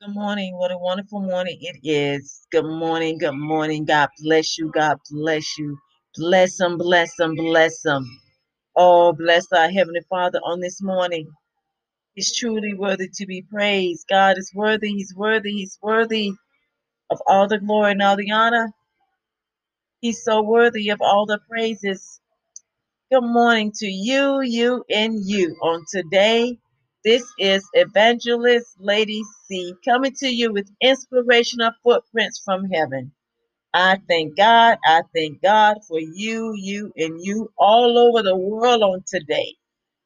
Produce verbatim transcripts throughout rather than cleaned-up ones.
Good morning. What a wonderful morning it is. Good morning. Good morning. God bless you. God bless you. Bless them. Bless them. Bless them. Oh, bless our Heavenly Father on this morning. He's truly worthy to be praised. God is worthy. He's worthy. He's worthy of all the glory and all the honor. He's so worthy of all the praises. Good morning to you, you, and you on today. This is Evangelist Lady C coming to you with inspirational footprints from heaven. I thank God. I thank God for you, you, and you all over the world on today.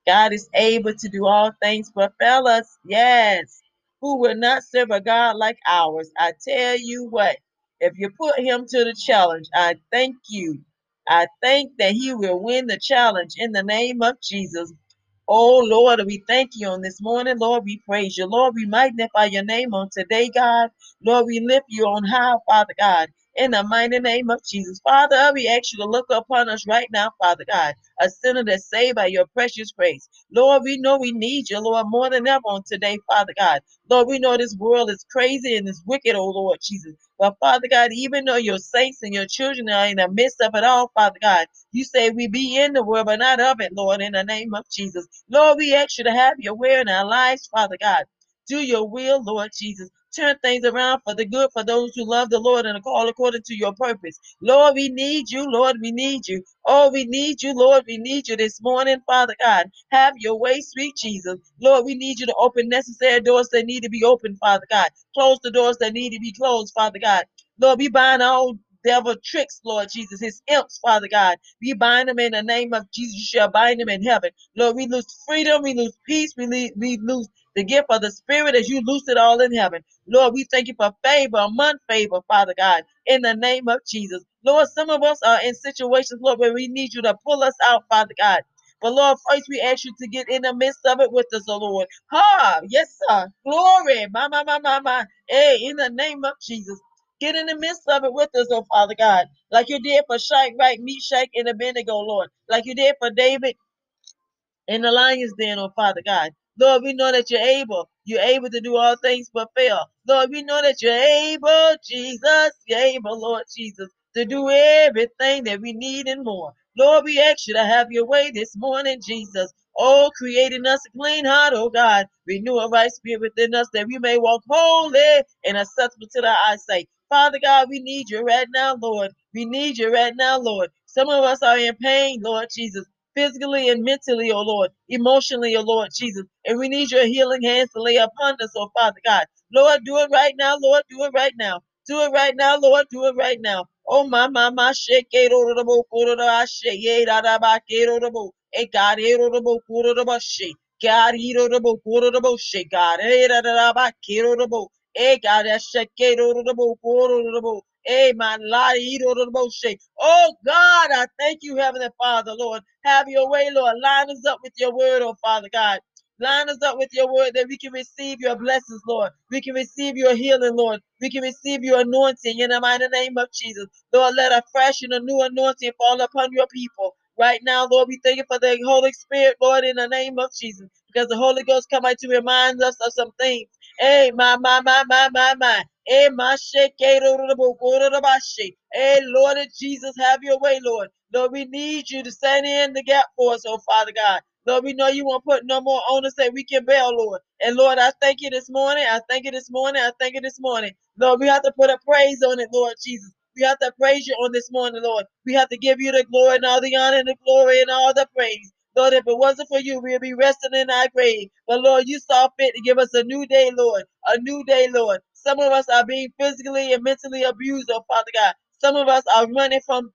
God is able to do all things but fail us. Yes. Who will not serve a God like ours? I tell you what, if you put him to the challenge, I thank you. I think that he will win the challenge in the name of Jesus. Oh, Lord, we thank you on this morning. Lord, we praise you. Lord, we magnify your name on today, God. Lord, we lift you on high, Father God, in the mighty name of Jesus. Father, we ask you to look upon us right now, Father God, a sinner that's saved by your precious grace. Lord, we know we need you, Lord, more than ever on today, Father God. Lord, we know this world is crazy and it's wicked, oh, Lord Jesus. But, Father God, even though your saints and your children are in the midst of it all, Father God, you say we be in the world, but not of it, Lord, in the name of Jesus. Lord, we ask you to have your way in our lives, Father God. Do your will, Lord Jesus. Turn things around for the good for those who love the Lord and are called according to your purpose. Lord, we need you. Lord, we need you. Oh, we need you, Lord. We need you this morning, Father God. Have your way, sweet Jesus. Lord, we need you to open necessary doors that need to be opened, Father God. Close the doors that need to be closed, Father God. Lord, we bind all devil tricks, Lord Jesus, his imps, Father God. We bind them in the name of Jesus. You shall bind them in heaven. Lord, we lose freedom. We lose peace. We lose, we lose the gift of the Spirit as you loose it all in heaven. Lord, we thank you for favor among favor, Father God, in the name of Jesus. Lord, some of us are in situations, Lord, where we need you to pull us out, Father God. But, Lord, first we ask you to get in the midst of it with us, oh Lord. Ha! Yes, sir. Glory. My, my, my, my, my. Hey, in the name of Jesus. Get in the midst of it with us, oh Father God, like you did for Shadrach, Meshach, and Abednego, Lord, like you did for David in the lion's den, oh Father God. Lord, we know that you're able. You're able to do all things but fail. Lord, we know that you're able, Jesus. You're able, Lord Jesus, to do everything that we need and more. Lord, we ask you to have your way this morning, Jesus. Oh, creating us a clean heart, oh God. Renew a right spirit within us that we may walk holy and acceptable to thy eyesight. Father God, we need you right now, Lord. We need you right now, Lord. Some of us are in pain, Lord Jesus. Physically and mentally, oh Lord, emotionally, oh Lord Jesus. And we need your healing hands to lay upon us, oh Father God. Lord, do it right now, Lord, do it right now. Do it right now, Lord, do it right now. Oh my my my shake it over the boat, go to the shake it out of my gate over the boat. It got it over the boat, go to the shake. God eat over the boat, go to the boat, shake God it out of my gate over the boat. It got that shake it over the boat, go to the boat. Hey, my Lord, eat all the most shake. Oh, God, I thank you, Heavenly Father, Lord. Have your way, Lord. Line us up with your word, oh, Father God. Line us up with your word that we can receive your blessings, Lord. We can receive your healing, Lord. We can receive your anointing in the mighty name of Jesus. Lord, let a fresh and a new anointing fall upon your people. Right now, Lord, we thank you for the Holy Spirit, Lord, in the name of Jesus. Because the Holy Ghost come out to remind us of some things. Hey, my, my, my, my, my, my. Hey, my shake, hey, Lord Jesus, have your way, Lord. Lord, we need you to stand in the gap for us, oh Father God. Lord, we know you won't put no more on us that we can bear, Lord. And Lord, I thank you this morning. I thank you this morning. I thank you this morning. Lord, we have to put a praise on it, Lord Jesus. We have to praise you on this morning, Lord. We have to give you the glory and all the honor and the glory and all the praise. Lord, if it wasn't for you, we'll be resting in our grave. But Lord, you saw fit to give us a new day, Lord. A new day, Lord. Some of us are being physically and mentally abused, oh Father God. Some of us are running from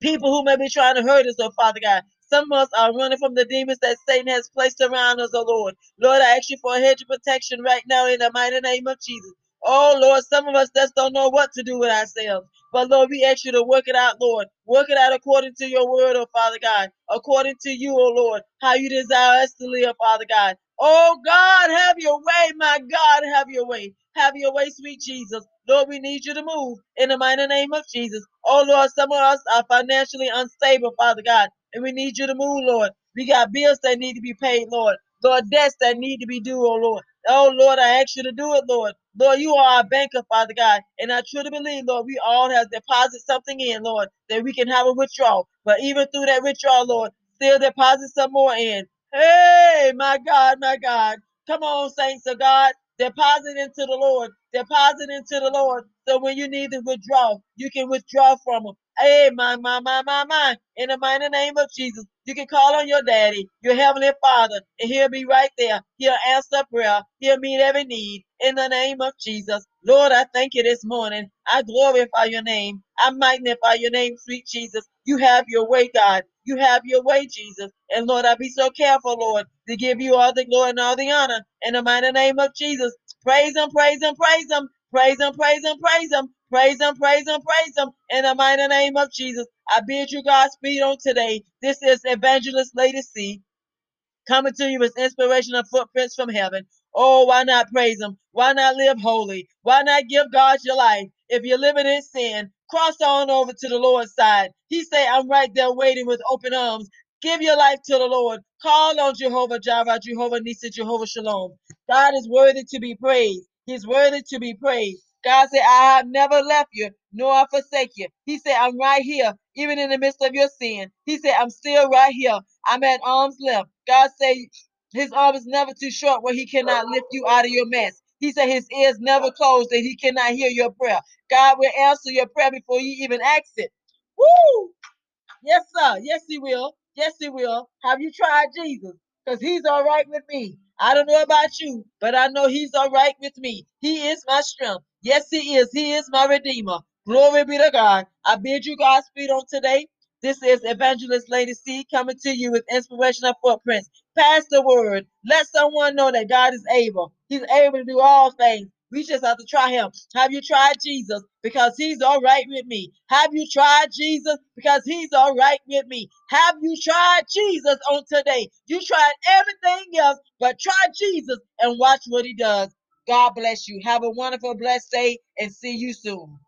people who may be trying to hurt us, oh Father God. Some of us are running from the demons that Satan has placed around us, oh Lord. Lord, I ask you for a hedge of protection right now in the mighty name of Jesus. Oh Lord, some of us just don't know what to do with ourselves. But Lord, we ask you to work it out, Lord. Work it out according to your word, oh Father God. According to you, oh Lord, how you desire us to live, Father God. Oh God, have your way, my God, have your way. Have your way, sweet Jesus. Lord, we need you to move in the mighty name of Jesus. Oh, Lord, some of us are financially unstable, Father God, and we need you to move, Lord. We got bills that need to be paid, Lord. Lord, that's that need to be due, oh Lord. Oh Lord, I ask you to do it, Lord. Lord, you are our banker, Father God. And I truly believe, Lord, we all have deposited something in, Lord, that we can have a withdrawal. But even through that withdrawal, Lord, still deposit some more in. Hey, my God, my God. Come on, saints of God. Deposit into the Lord. Deposit into the Lord. So when you need to withdraw, you can withdraw from him. Hey, my, my, my, my, my. In the mighty name of Jesus, you can call on your daddy, your heavenly Father, and he'll be right there. He'll answer prayer. He'll meet every need. In the name of Jesus. Lord, I thank you this morning. I glorify your name. I magnify your name, sweet Jesus. You have your way, God. You have your way, Jesus. And Lord, I be so careful, Lord, to give you all the glory and all the honor. In the mighty name of Jesus. Praise him, praise him, praise him. Praise him, praise him, praise him. Praise him, praise him, praise him. In the mighty name of Jesus. I bid you Godspeed on today. This is Evangelist Lady C, coming to you with inspiration of Footprints from Heaven. Oh, why not praise him? Why not live holy? Why not give God your life? If you're living in sin, cross on over to the Lord's side. He say, I'm right there waiting with open arms. Give your life to the Lord. Call on Jehovah Jireh, Jehovah Nisa, Jehovah Shalom. God is worthy to be praised. He's worthy to be praised. God said, I have never left you, nor I forsake you. He said, I'm right here, even in the midst of your sin. He said, I'm still right here. I'm at arm's length. God said, his arm is never too short where he cannot lift you out of your mess. He said his ears never closed and he cannot hear your prayer. God will answer your prayer before you even ask it. Woo! Yes, sir. Yes, he will. Yes, he will. Have you tried Jesus? Because he's all right with me. I don't know about you, but I know he's all right with me. He is my strength. Yes, he is. He is my redeemer. Glory be to God. I bid you Godspeed on today. This is Evangelist Lady C coming to you with inspirational footprints. Pass the word. Let someone know that God is able. He's able to do all things. We just have to try him. Have you tried Jesus? Because he's all right with me. Have you tried Jesus? Because he's all right with me. Have you tried Jesus on today? You tried everything else, but try Jesus and watch what he does. God bless you. Have a wonderful, blessed day and see you soon.